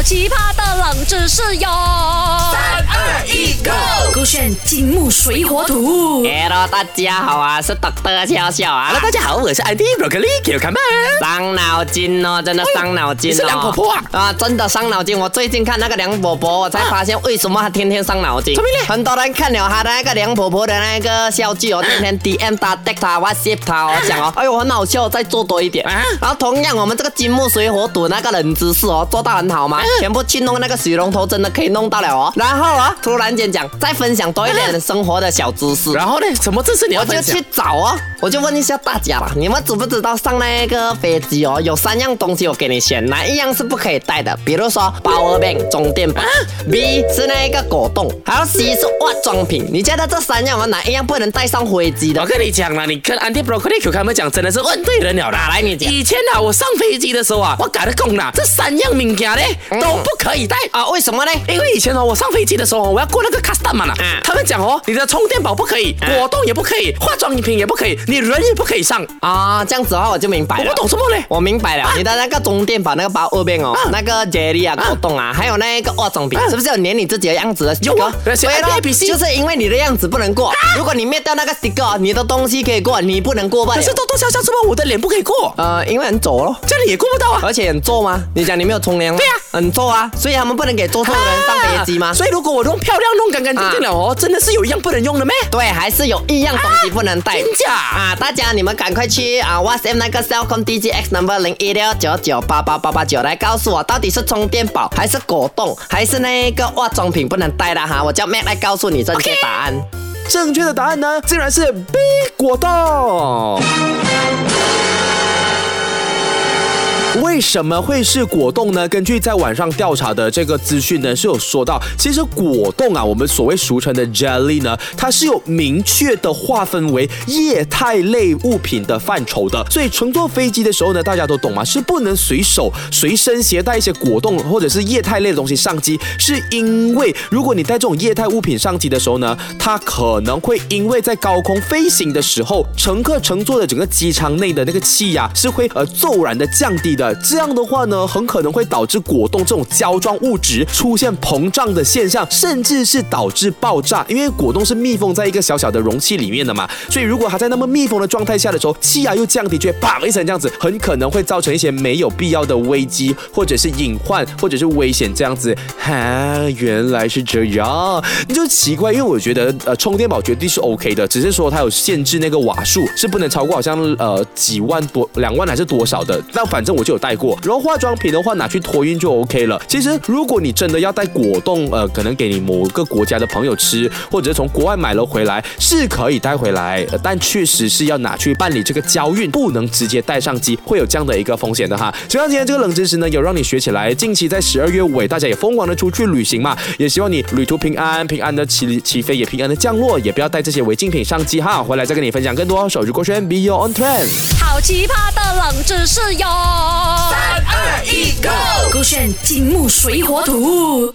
好奇葩的冷知识哟！3、2、1 ，Go！ GOXUAN金木水火土。Hello， 大家好啊，是 Dr. 笑笑啊。Hello， 大家好，我是 Auntie Broccoli， 给我看吧。伤脑筋哦，真的伤脑筋哦。你是梁婆婆啊？啊，真的伤脑筋。我最近看那个梁婆婆，我才发现为什么她天天伤脑筋。什么呢？很多人看了她的那个梁婆婆的那个笑剧哦，天天 DM 她、tag 她、WhatsApp 她哦，讲哦，哎呦，很好笑，再做多一点。然后同样，我们这个金木水火土那个冷知识哦，做到很好嘛。全部去弄那个水龙头，真的可以弄到了哦。然后啊，突然间讲再分享多一点生活的小知识。然后呢，什么知识你要分享？我就去找哦，我就问一下大家啦，你们知不知道上那个飞机哦，有3样东西我给你选，哪一样是不可以带的？比如说 power bank 充电宝、B 是那个果冻，还有 C 是化妆品。你觉得这3样我哪一样不能带上飞机的？我跟你讲啦，你跟 Auntie Broccoli 他们讲真的是问对人了啦。来，你讲。以前啊，我上飞机的时候啊，我跟你讲啦，这3样物件嘞。都不可以带啊？为什么呢？因为以前哦，我上飞机的时候，我要过那个 customs 啊，他们讲哦，你的充电宝不可以，果冻也不可以，化妆品也不可以，你人也不可以上啊。这样子的话我就明白了。我不懂什么嘞？我明白了，你的那个充电宝那个包二边哦，那个 jelly 啊，果冻啊，还有那个化妆品，是不是有粘你自己的样子的？有啊，所以咯，就是因为你的样子不能过，如果你灭掉那个 sticker， 你的东西可以过，你不能过吧？可是豆豆笑笑，是不是我的脸不可以过？因为很走咯，这里也过不到啊。而且很皱吗？你讲你没有冲凉吗？对呀。很臭啊，所以他们不能给做臭的人上飞机吗？所以如果我弄漂亮、弄干干净净了哦，真的是有一样不能用的咩？对，还是有一样东西不能带。真假啊！大家你们赶快去啊 WhatsApp 那个 Cellcom DGX number 01699888889来告诉我，到底是充电宝还是果冻还是那个化妆品不能带的哈？我叫 Mac 来告诉你正确答案。Okay. 正确的答案呢，竟然是 B 果冻。为什么会是果冻呢？根据在网上调查的这个资讯呢，是有说到，其实果冻啊，我们所谓俗称的 jelly 呢，它是有明确的划分为液态类物品的范畴的。所以乘坐飞机的时候呢，大家都懂嘛，是不能随身携带一些果冻或者是液态类的东西上机，是因为如果你带这种液态物品上机的时候呢，它可能会因为在高空飞行的时候，乘客乘坐的整个机舱内的那个气压是会骤然的降低的。这样的话呢，很可能会导致果冻这种胶状物质出现膨胀的现象，甚至是导致爆炸。因为果冻是密封在一个小小的容器里面的嘛，所以如果它在那么密封的状态下的时候，气压又降低，就会砰一声这样子，很可能会造成一些没有必要的危机，或者是隐患，或者是危险这样子。原来是这样，你就奇怪，因为我觉得充电宝绝对是 OK 的，只是说它有限制那个瓦数，是不能超过好像几万多、2万还是多少的。但反正我就有带过，然后化妆品的话拿去托运就 OK 了。其实如果你真的要带果冻，可能给你某个国家的朋友吃，或者是从国外买了回来，是可以带回来，但确实是要拿去办理这个交运，不能直接带上机，会有这样的一个风险的哈。希望今天这个冷知识呢，有让你学起来。近期在12月尾，大家也疯狂的出去旅行嘛，也希望你旅途平安，平安的起飞，也平安的降落，也不要带这些违禁品上机哈。回来再跟你分享更多。守住GOXUAN Be Your Own Trend， 好奇葩的冷知识哟。3、2、1 ，Go！ GOXUAN金木水火土。